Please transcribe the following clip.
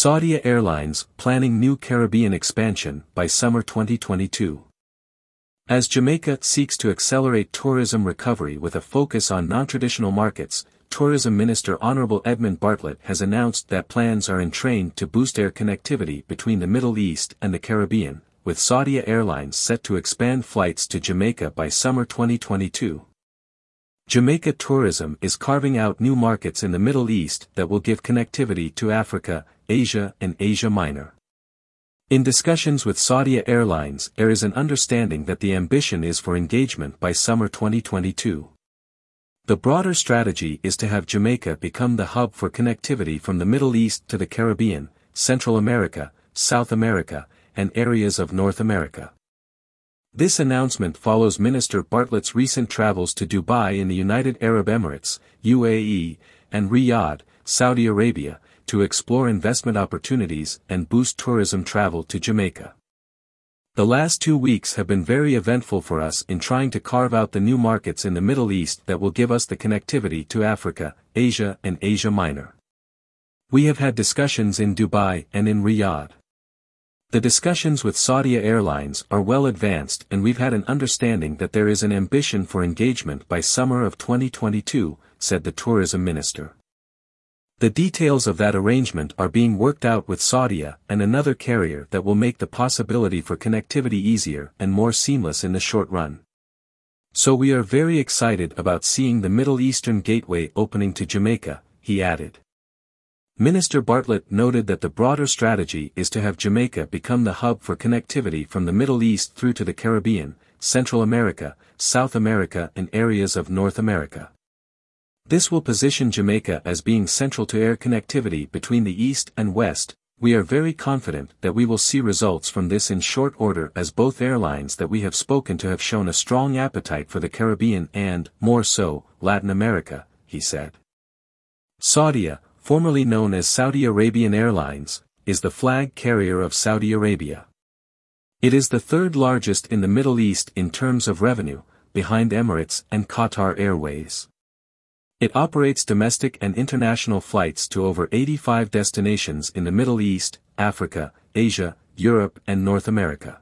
Saudia Airlines planning new Caribbean expansion by summer 2022. As Jamaica seeks to accelerate tourism recovery with a focus on non-traditional markets, Tourism Minister Hon. Edmund Bartlett has announced that plans are in train to boost air connectivity between the Middle East and the Caribbean, with Saudia Airlines set to expand flights to Jamaica by summer 2022. Jamaica tourism is carving out new markets in the Middle East that will give connectivity to Africa, Asia and Asia Minor. In discussions with Saudia Airlines, there is an understanding that the ambition is for engagement by summer 2022. The broader strategy is to have Jamaica become the hub for connectivity from the Middle East to the Caribbean, Central America, South America, and areas of North America. This announcement follows Minister Bartlett's recent travels to Dubai in the United Arab Emirates, UAE, and Riyadh, Saudi Arabia, to explore investment opportunities and boost tourism travel to Jamaica. The last 2 weeks have been very eventful for us in trying to carve out the new markets in the Middle East that will give us the connectivity to Africa, Asia and Asia Minor. We have had discussions in Dubai and in Riyadh. The discussions with Saudia Airlines are well advanced and we've had an understanding that there is an ambition for engagement by summer of 2022, said the tourism minister. The details of that arrangement are being worked out with Saudia and another carrier that will make the possibility for connectivity easier and more seamless in the short run. So we are very excited about seeing the Middle Eastern gateway opening to Jamaica, he added. Minister Bartlett noted that the broader strategy is to have Jamaica become the hub for connectivity from the Middle East through to the Caribbean, Central America, South America and areas of North America. This will position Jamaica as being central to air connectivity between the East and West. We are very confident that we will see results from this in short order as both airlines that we have spoken to have shown a strong appetite for the Caribbean and, more so, Latin America, he said. Saudia, formerly known as Saudi Arabian Airlines, is the flag carrier of Saudi Arabia. It is the third largest in the Middle East in terms of revenue, behind Emirates and Qatar Airways. It operates domestic and international flights to over 85 destinations in the Middle East, Africa, Asia, Europe and North America.